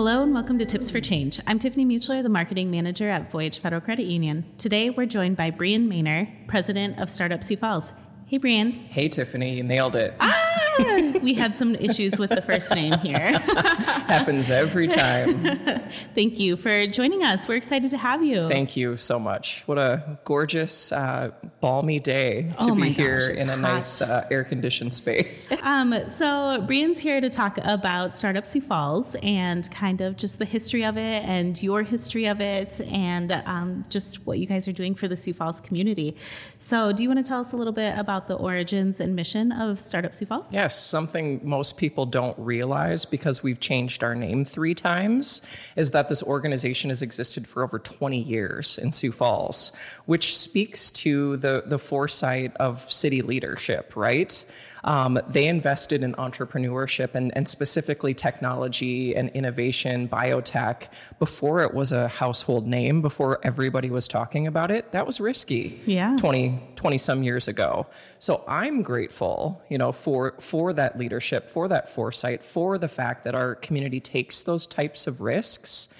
Hello and welcome to Tips for Change. I'm Tiffany Mutchler, the Marketing Manager at Voyage Federal Credit Union. Today we're joined by Brienne Maner, President of Startup Sioux Falls. Hey, Brienne. Hey, Tiffany. You nailed it. We had some issues with the first name here. Happens every time. Thank you for joining us. We're excited to have you. Thank you so much. What a gorgeous, balmy day to be here in a nice air-conditioned space. So Brienne's here to talk about Startup Sioux Falls and kind of just the history of it and your history of it and just what you guys are doing for the Sioux Falls community. So do you want to tell us a little bit about the origins and mission of Startup Sioux Falls? Yes, something most people don't realize, because we've changed our name 3 times, is that this organization has existed for over 20 years in Sioux Falls, which speaks to the foresight of city leadership, right? They invested in entrepreneurship and specifically technology and innovation, biotech, before it was a household name, before everybody was talking about it. That was risky. Yeah. 20 some years ago. So I'm grateful, for that leadership, for that foresight, for the fact that our community takes those types of risks.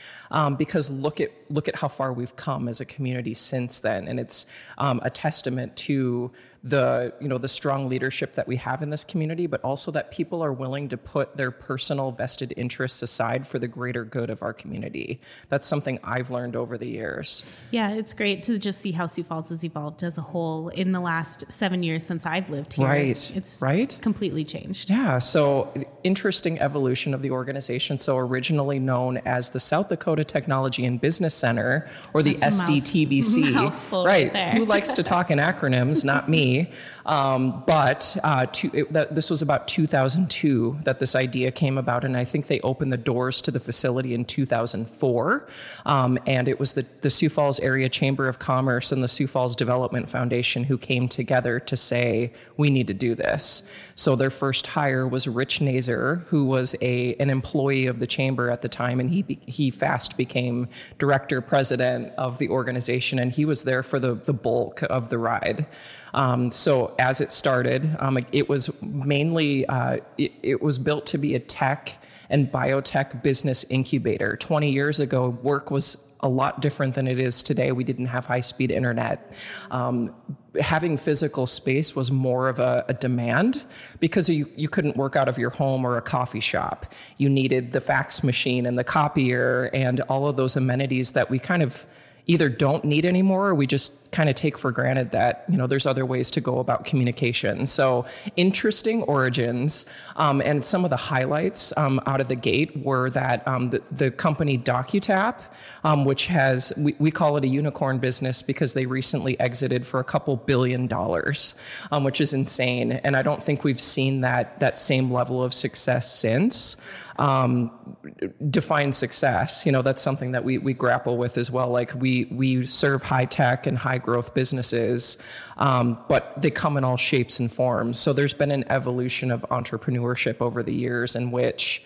Because look at how far we've come as a community since then, and it's a testament to the strong leadership that we have in this community, but also that people are willing to put their personal vested interests aside for the greater good of our community. That's something I've learned over the years. Yeah, it's great to just see how Sioux Falls has evolved as a whole in the last 7 years since I've lived here. Right, it's right? Completely changed. Yeah, so interesting evolution of the organization. So originally known as the South Dakota Technology and Business Center, or the SDTBC, right? Who likes to talk in acronyms? Not me. This was about 2002 that this idea came about, and I think they opened the doors to the facility in 2004. And it was the Sioux Falls Area Chamber of Commerce and the Sioux Falls Development Foundation who came together to say, we need to do this. So their first hire was Rich Naser, who was an employee of the chamber at the time, and he fast became director, president of the organization, and he was there for the bulk of the ride. So as it started, it was mainly, it was built to be a tech and biotech business incubator. 20 years ago, work was a lot different than it is today. We didn't have high-speed internet. Having physical space was more of a demand, because you couldn't work out of your home or a coffee shop. You needed the fax machine and the copier and all of those amenities that we kind of either don't need anymore, or we just kind of take for granted that, there's other ways to go about communication. So interesting origins. And some of the highlights out of the gate were that the company DocuTap, which has, we call it a unicorn business because they recently exited for $2 billion, which is insane. And I don't think we've seen that same level of success since. Define success. That's something that we grapple with as well. Like we serve high tech and high growth businesses, but they come in all shapes and forms. So there's been an evolution of entrepreneurship over the years in which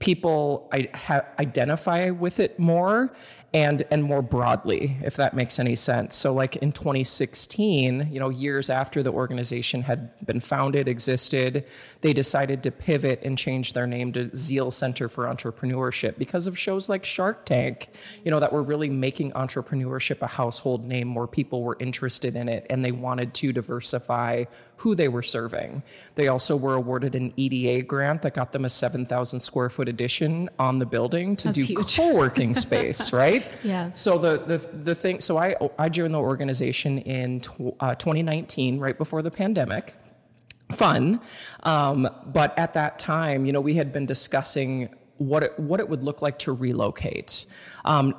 people identify with it more and more broadly, if that makes any sense. So like in 2016, years after the organization had been founded, existed, they decided to pivot and change their name to Zeal Center for Entrepreneurship because of shows like Shark Tank, that were really making entrepreneurship a household name. More people were interested in it, and they wanted to diversify who they were serving. They also were awarded an EDA grant that got them a 7,000 square foot addition on the building to do co-working space, right? Yeah. So the thing. So I joined the organization in 2019, right before the pandemic. Fun, but at that time, we had been discussing what it would look like to relocate,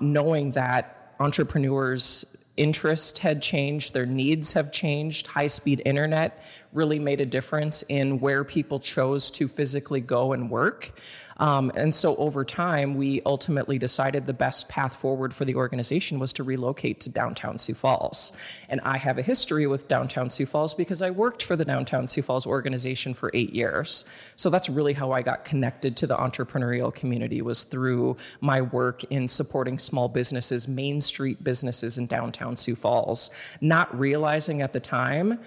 knowing that entrepreneurs' interest had changed, their needs have changed. High-speed internet really made a difference in where people chose to physically go and work. And so over time, we ultimately decided the best path forward for the organization was to relocate to downtown Sioux Falls. And I have a history with downtown Sioux Falls because I worked for the downtown Sioux Falls organization for 8 years. So that's really how I got connected to the entrepreneurial community, was through my work in supporting small businesses, Main Street businesses in downtown Sioux Falls, not realizing at the time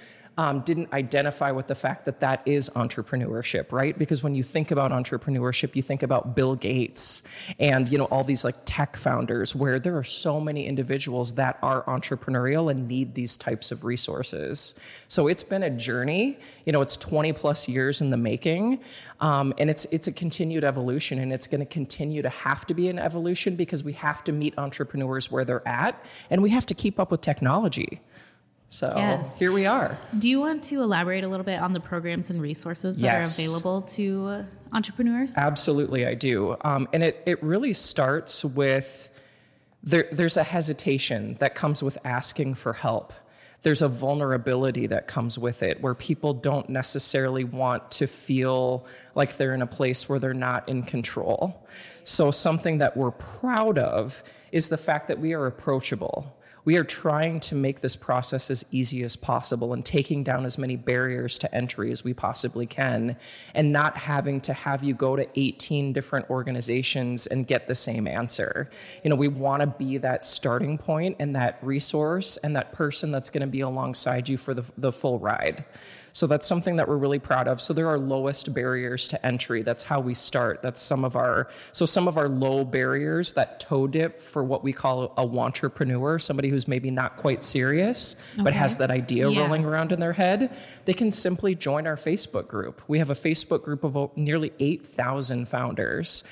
didn't identify with the fact that that is entrepreneurship, right? Because when you think about entrepreneurship, you think about Bill Gates and, you know, all these like tech founders where there are so many individuals that are entrepreneurial and need these types of resources. So it's been a journey, you know, it's 20 plus years in the making, and it's a continued evolution, and it's going to continue to have to be an evolution because we have to meet entrepreneurs where they're at, and we have to keep up with technology. So yes. Here we are. Do you want to elaborate a little bit on the programs and resources that yes. are available to entrepreneurs? Absolutely, I do. And it really starts with there's a hesitation that comes with asking for help. There's a vulnerability that comes with it where people don't necessarily want to feel like they're in a place where they're not in control. So something that we're proud of is the fact that we are approachable. We are trying to make this process as easy as possible and taking down as many barriers to entry as we possibly can, and not having to have you go to 18 different organizations and get the same answer. You know, we want to be that starting point and that resource and that person that's going to be alongside you for the full ride. So that's something that we're really proud of. So there are lowest barriers to entry. That's how we start. That's some of our low barriers, that toe dip for what we call a wantrepreneur, somebody who's maybe not quite serious, okay. but has that idea yeah. rolling around in their head. They can simply join our Facebook group. We have a Facebook group of nearly 8,000 founders.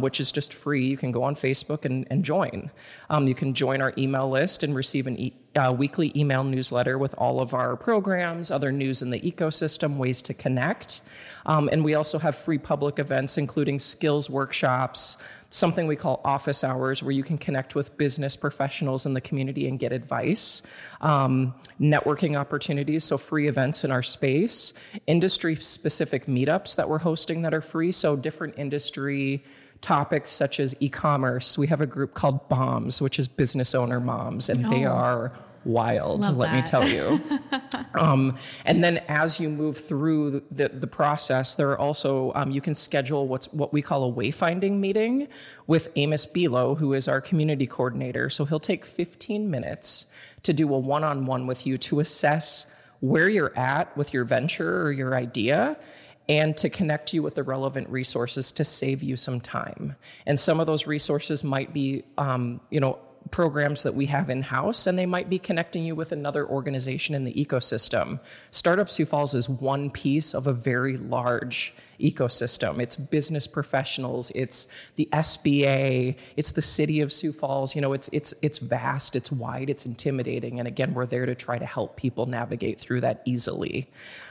Which is just free. You can go on Facebook and join. You can join our email list and receive an weekly email newsletter with all of our programs, other news in the ecosystem, ways to connect. And we also have free public events, including skills workshops, something we call office hours, where you can connect with business professionals in the community and get advice, networking opportunities, so free events in our space, industry-specific meetups that we're hosting that are free, so different industry topics such as e-commerce. We have a group called BOMS, which is Business Owner Moms, and they are wild, let me tell you. And then as you move through the process, there are also, you can schedule what we call a wayfinding meeting with Amos Bilo, who is our community coordinator. So he'll take 15 minutes to do a one-on-one with you to assess where you're at with your venture or your idea, and to connect you with the relevant resources to save you some time. And some of those resources might be, programs that we have in-house, and they might be connecting you with another organization in the ecosystem. Startup Sioux Falls is one piece of a very large ecosystem. It's business professionals, it's the SBA, it's the city of Sioux Falls. You know, it's vast, it's wide, it's intimidating. And again, we're there to try to help people navigate through that easily.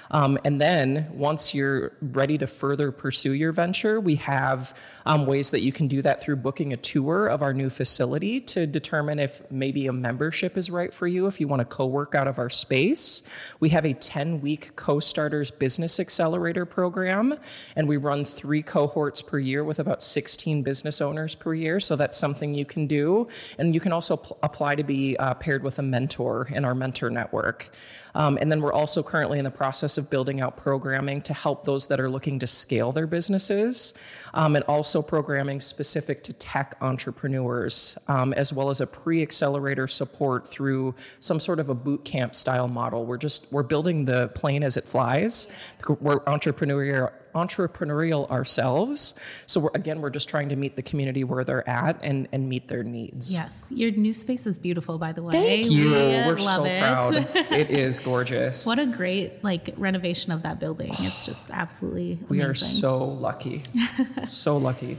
And then once you're ready to further pursue your venture, we have ways that you can do that through booking a tour of our new facility to determine if maybe a membership is right for you, if you want to co-work out of our space. We have a 10-week Co-Starters Business Accelerator program, and we run 3 cohorts per year with about 16 business owners per year. So that's something you can do. And you can also apply to be paired with a mentor in our mentor network. And then we're also currently in the process of building out programming to help those that are looking to scale their businesses, and also programming specific to tech entrepreneurs, as well as a pre-accelerator support through some sort of a boot camp style model. We're building the plane as it flies. We're entrepreneurial ourselves. So we're just trying to meet the community where they're at and meet their needs. Yes. Your new space is beautiful, by the way. Thank you. We're so proud. It is gorgeous. What a great renovation of that building. It's just absolutely amazing. We are so lucky. So lucky.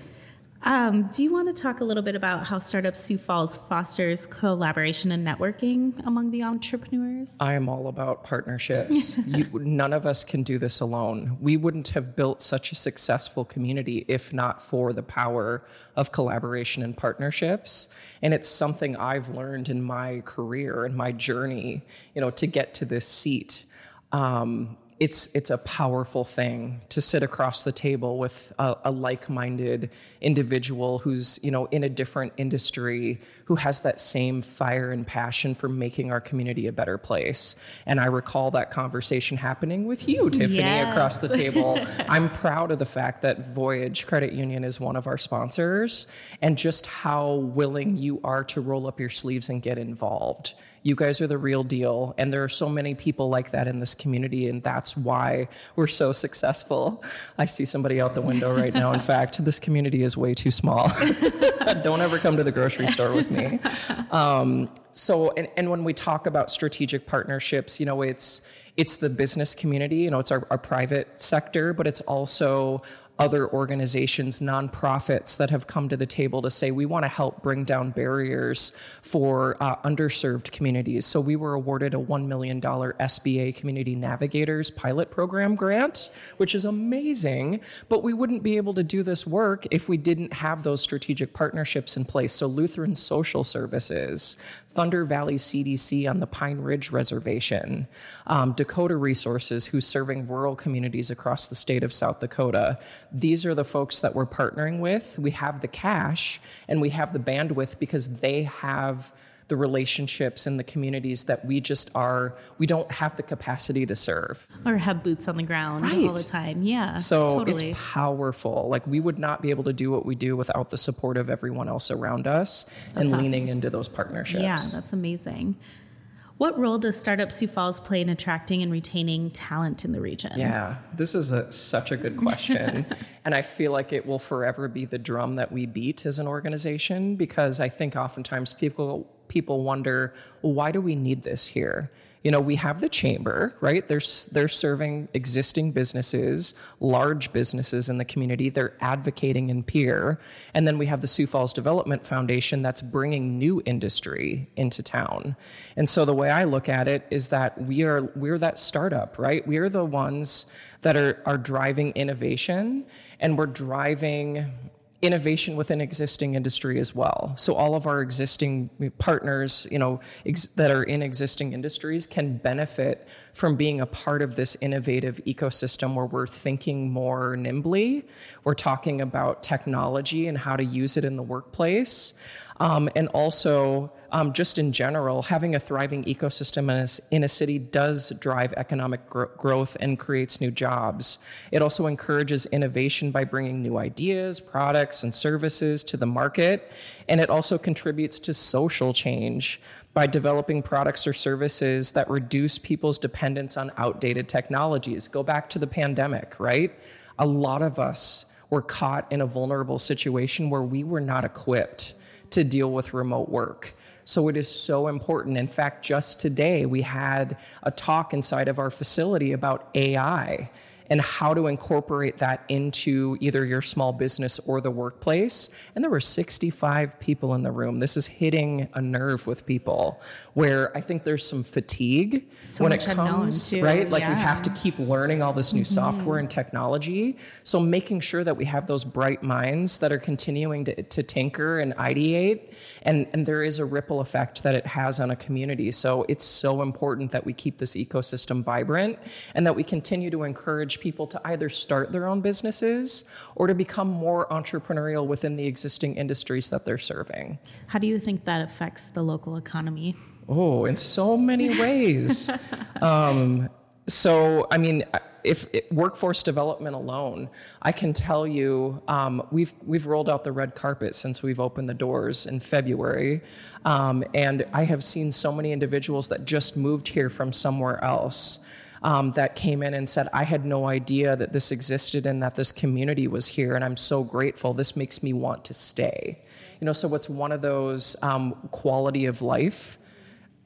Do you want to talk a little bit about how Startup Sioux Falls fosters collaboration and networking among the entrepreneurs? I am all about partnerships. None of us can do this alone. We wouldn't have built such a successful community if not for the power of collaboration and partnerships. And it's something I've learned in my career and my journey, you know, to get to this seat. It's a powerful thing to sit across the table with a like-minded individual who's, you know, in a different industry, who has that same fire and passion for making our community a better place. And I recall that conversation happening with you, Tiffany, yes. across the table. I'm proud of the fact that Voyage Credit Union is one of our sponsors, and just how willing you are to roll up your sleeves and get involved. You guys are the real deal. And there are so many people like that in this community, and that's why we're so successful. I see somebody out the window right now. In fact, this community is way too small. Don't ever come to the grocery store with me. So when we talk about strategic partnerships, you know, it's the business community, you know, it's our private sector, but it's also other organizations, nonprofits that have come to the table to say, we want to help bring down barriers for underserved communities. So we were awarded a $1 million SBA Community Navigators Pilot Program grant, which is amazing, but we wouldn't be able to do this work if we didn't have those strategic partnerships in place. So Lutheran Social Services, Thunder Valley CDC on the Pine Ridge Reservation, Dakota Resources, who's serving rural communities across the state of South Dakota. These are the folks that we're partnering with. We have the cash and we have the bandwidth because they have the relationships and the communities that we just are, we don't have the capacity to serve. Or have boots on the ground all the time. Yeah, so totally. It's powerful. Like, we would not be able to do what we do without the support of everyone else around us. That's awesome. Leaning into those partnerships. Yeah, that's amazing. What role does Startup Sioux Falls play in attracting and retaining talent in the region? Yeah, this is such a good question. And I feel like it will forever be the drum that we beat as an organization, because I think oftentimes people wonder, well, why do we need this here? You know, we have the chamber, right? They're serving existing businesses, large businesses in the community. They're advocating in peer. And then we have the Sioux Falls Development Foundation that's bringing new industry into town. And so the way I look at it is that we're that startup, right? We are the ones that are driving innovation, and we're driving innovation within existing industry as well. So all of our existing partners, you know, that are in existing industries can benefit from being a part of this innovative ecosystem where we're thinking more nimbly. We're talking about technology and how to use it in the workplace. And also, just in general, having a thriving ecosystem in a city does drive economic growth and creates new jobs. It also encourages innovation by bringing new ideas, products, and services to the market. And it also contributes to social change by developing products or services that reduce people's dependence on outdated technologies. Go back to the pandemic, right? A lot of us were caught in a vulnerable situation where we were not equipped to deal with remote work. So it is so important. In fact, just today we had a talk inside of our facility about AI and how to incorporate that into either your small business or the workplace. And there were 65 people in the room. This is hitting a nerve with people where I think there's some fatigue when it comes, right? Like, we have to keep learning all this new software and technology. So making sure that we have those bright minds that are continuing to tinker and ideate, and there is a ripple effect that it has on a community. So it's so important that we keep this ecosystem vibrant and that we continue to encourage people to either start their own businesses or to become more entrepreneurial within the existing industries that they're serving. How do you think that affects the local economy? Oh, in so many ways. If workforce development alone, I can tell you, we've rolled out the red carpet since we've opened the doors in February. And I have seen so many individuals that just moved here from somewhere else. That came in and said, I had no idea that this existed and that this community was here, and I'm so grateful. This makes me want to stay. You know, so it's one of those quality of life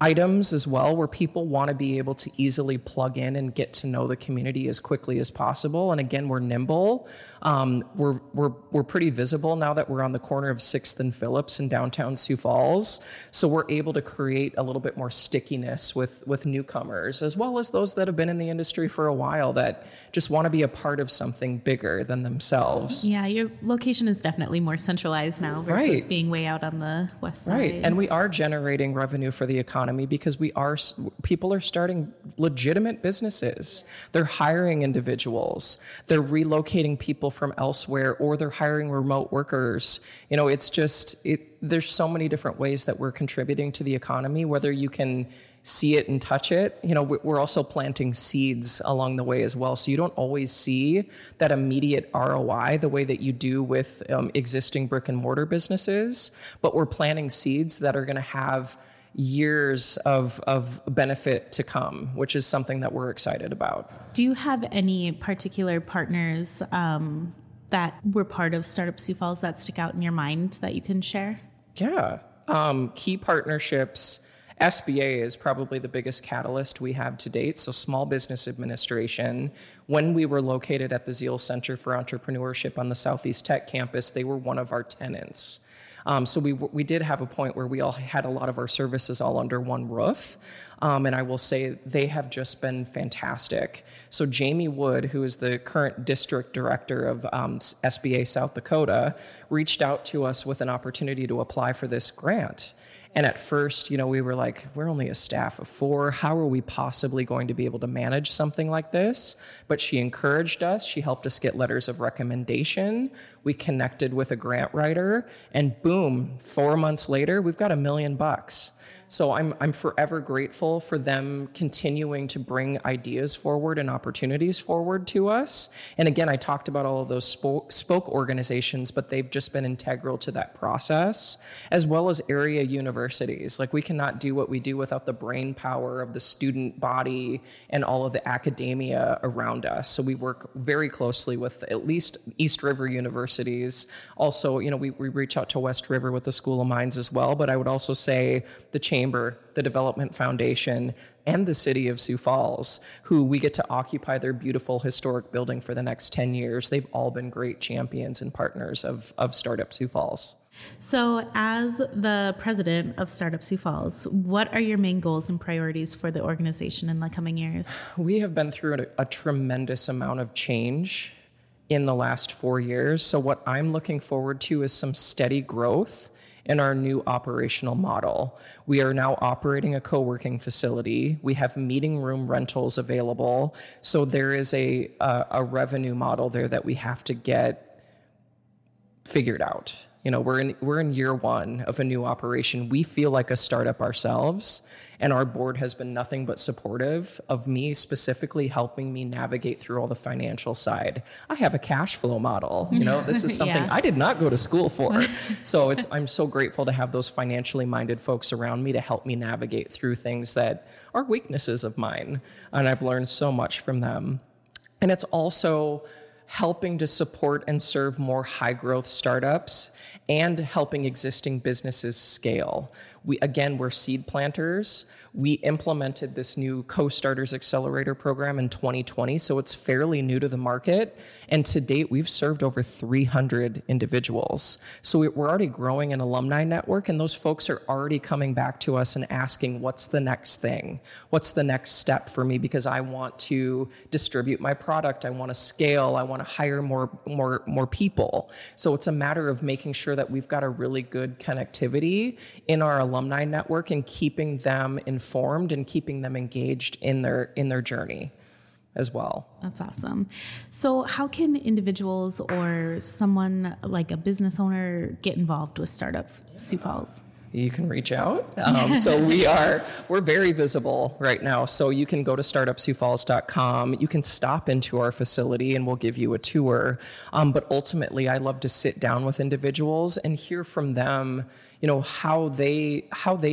items as well, where people want to be able to easily plug in and get to know the community as quickly as possible. And again, we're nimble. We're pretty visible now that we're on the corner of 6th and Phillips in downtown Sioux Falls. So we're able to create a little bit more stickiness with newcomers, as well as those that have been in the industry for a while that just want to be a part of something bigger than themselves. Yeah, your location is definitely more centralized now versus being way out on the west side. Right, and we are generating revenue for the economy, because people are starting legitimate businesses. They're hiring individuals. They're relocating people from elsewhere, or they're hiring remote workers. You know, it's just, there's so many different ways that we're contributing to the economy, whether you can see it and touch it. You know, we're also planting seeds along the way as well. So you don't always see that immediate ROI the way that you do with existing brick and mortar businesses, but we're planting seeds that are going to have years of benefit to come, which is something that we're excited about. Do you have any particular partners that were part of Startup Sioux Falls that stick out in your mind that you can share? Yeah. Key partnerships. SBA is probably the biggest catalyst we have to date. So Small Business Administration, when we were located at the Zeal Center for Entrepreneurship on the Southeast Tech campus, they were one of our tenants. So we did have a point where we all had a lot of our services all under one roof. And I will say they have just been fantastic. So Jamie Wood, who is the current district director of SBA South Dakota, reached out to us with an opportunity to apply for this grant. And at first, we were like, we're only a staff of 4. How are we possibly going to be able to manage something like this? But she encouraged us. She helped us get letters of recommendation. We connected with a grant writer, and boom, 4 months later, we've got $1 million. So I'm forever grateful for them continuing to bring ideas forward and opportunities forward to us. And again, I talked about all of those spoke organizations, but they've just been integral to that process, as well as area universities. Like, we cannot do what we do without the brain power of the student body and all of the academia around us. So we work very closely with at least East River universities. Also, we reach out to West River with the School of Mines as well, but I would also say the Chamber, the Development Foundation, and the city of Sioux Falls, who we get to occupy their beautiful historic building for the next 10 years. They've all been great champions and partners of Startup Sioux Falls. So as the president of Startup Sioux Falls, what are your main goals and priorities for the organization in the coming years? We have been through a tremendous amount of change in the last 4 years. So what I'm looking forward to is some steady growth in our new operational model. We are now operating a co-working facility. We have meeting room rentals available. So there is a revenue model there that we have to get figured out. We're in year one of a new operation. We feel like a startup ourselves, and our board has been nothing but supportive of me, specifically helping me navigate through all the financial side. I have a cash flow model. This is something I did not go to school for. So I'm so grateful to have those financially minded folks around me to help me navigate through things that are weaknesses of mine. And I've learned so much from them. And it's also helping to support and serve more high-growth startups and helping existing businesses scale. We're seed planters. We implemented this new Co-Starters Accelerator program in 2020, so it's fairly new to the market. And to date, we've served over 300 individuals. So we're already growing an alumni network, and those folks are already coming back to us and asking, what's the next thing? What's the next step for me? Because I want to distribute my product. I want to scale. I want to hire more people. So it's a matter of making sure that we've got a really good connectivity in our alumni network and keeping them informed and keeping them engaged in their journey as well. That's awesome. So how can individuals or someone like a business owner get involved with Startup Sioux Falls? You can reach out. So we're very visible right now. So you can go to startupsiouxfalls.com. You can stop into our facility and we'll give you a tour. But ultimately, I love to sit down with individuals and hear from them, how they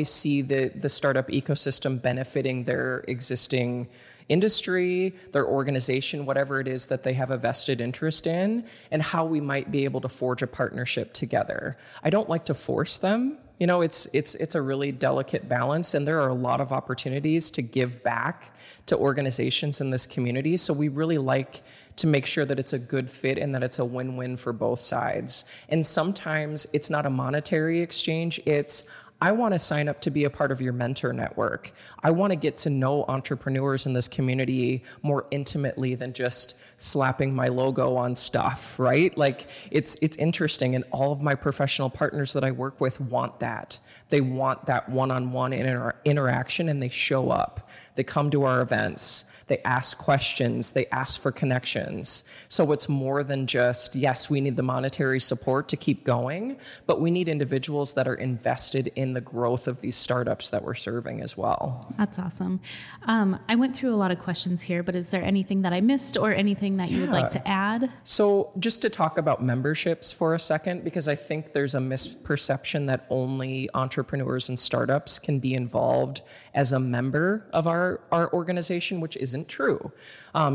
see the startup ecosystem benefiting their existing industry, their organization, whatever it is that they have a vested interest in, and how we might be able to forge a partnership together. I don't like to force them. It's a really delicate balance, and there are a lot of opportunities to give back to organizations in this community. So we really like to make sure that it's a good fit and that it's a win-win for both sides. And sometimes it's not a monetary exchange. It's, I want to sign up to be a part of your mentor network. I want to get to know entrepreneurs in this community more intimately than just slapping my logo on stuff, right? Like, it's interesting, and all of my professional partners that I work with want that. They want that one-on-one interaction, and they show up. They come to our events. They ask questions. They ask for connections. So it's more than just, yes, we need the monetary support to keep going, but we need individuals that are invested in the growth of these startups that we're serving as well. That's awesome. I went through a lot of questions here, but is there anything that I missed or anything that you would like to add? So just to talk about memberships for a second, because I think there's a misperception that only entrepreneurs entrepreneurs and startups can be involved as a member of our organization, which isn't true.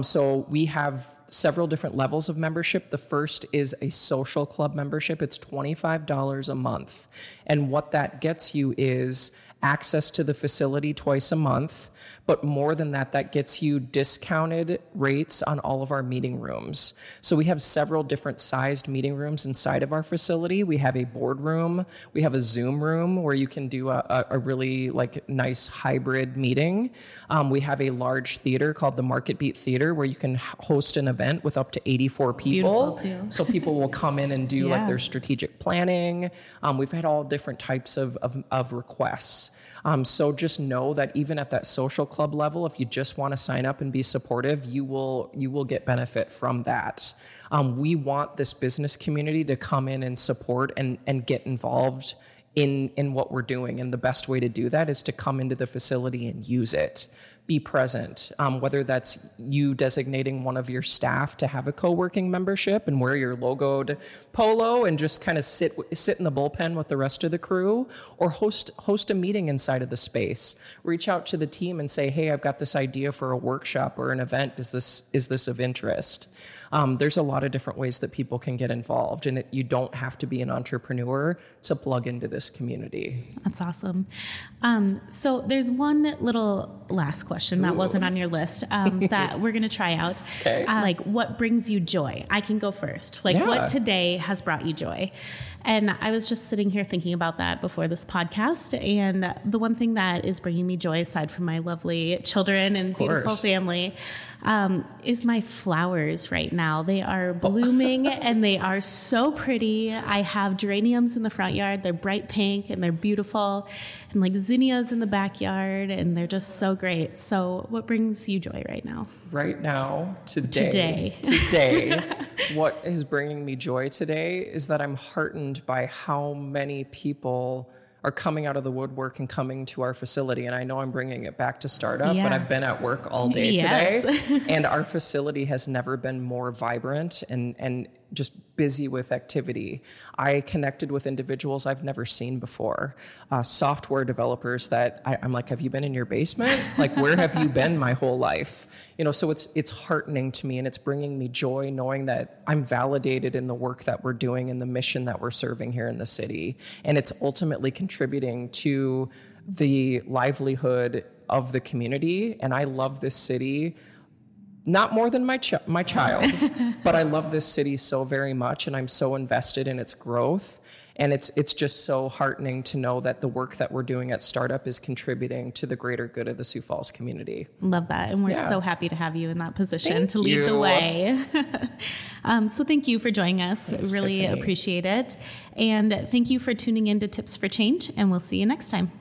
So we have several different levels of membership. The first is a social club membership. It's $25 a month. And what that gets you is access to the facility twice a month, but more than that, that gets you discounted rates on all of our meeting rooms. So we have several different sized meeting rooms inside of our facility. We have a boardroom, we have a Zoom room where you can do a really like nice hybrid meeting. We have a large theater called the Market Beat Theater where you can host an event with up to 84 people. So people will come in and do like their strategic planning. We've had all different types of requests. So just know that even at that social club level, if you just want to sign up and be supportive, you will get benefit from that. We want this business community to come in and support and get involved in what we're doing. And the best way to do that is to come into the facility and use it. Be present, whether that's you designating one of your staff to have a co-working membership and wear your logoed polo and just kind of sit in the bullpen with the rest of the crew, or host a meeting inside of the space. Reach out to the team and say, hey, I've got this idea for a workshop or an event. Is this of interest? There's a lot of different ways that people can get involved, and you don't have to be an entrepreneur to plug into this community. That's awesome. So there's one little last question that wasn't on your list that we're going to try out. Okay. Like, what brings you joy? I can go first. Like, what today has brought you joy? And I was just sitting here thinking about that before this podcast. And the one thing that is bringing me joy, aside from my lovely children and beautiful family, is my flowers right now. They are blooming and they are so pretty. I have geraniums in the front yard. They're bright pink and they're beautiful, and like zinnias in the backyard, and they're just so great. So what brings you joy right now? Right now, today, what is bringing me joy today is that I'm heartened by how many people are coming out of the woodwork and coming to our facility. And I know I'm bringing it back to startup, but I've been at work all day today. And our facility has never been more vibrant and just busy with activity. I connected with individuals I've never seen before. Software developers that I'm like, have you been in your basement? Like, where have you been my whole life? You know, so it's heartening to me, and it's bringing me joy knowing that I'm validated in the work that we're doing and the mission that we're serving here in the city. And it's ultimately contributing to the livelihood of the community. And I love this city. Not more than my child, but I love this city so very much, and I'm so invested in its growth. And it's just so heartening to know that the work that we're doing at Startup is contributing to the greater good of the Sioux Falls community. Love that. And we're so happy to have you in that position to lead the way. So thank you for joining us. Thanks, really Tiffany. Appreciate it. And thank you for tuning in to Tips for Change, and we'll see you next time.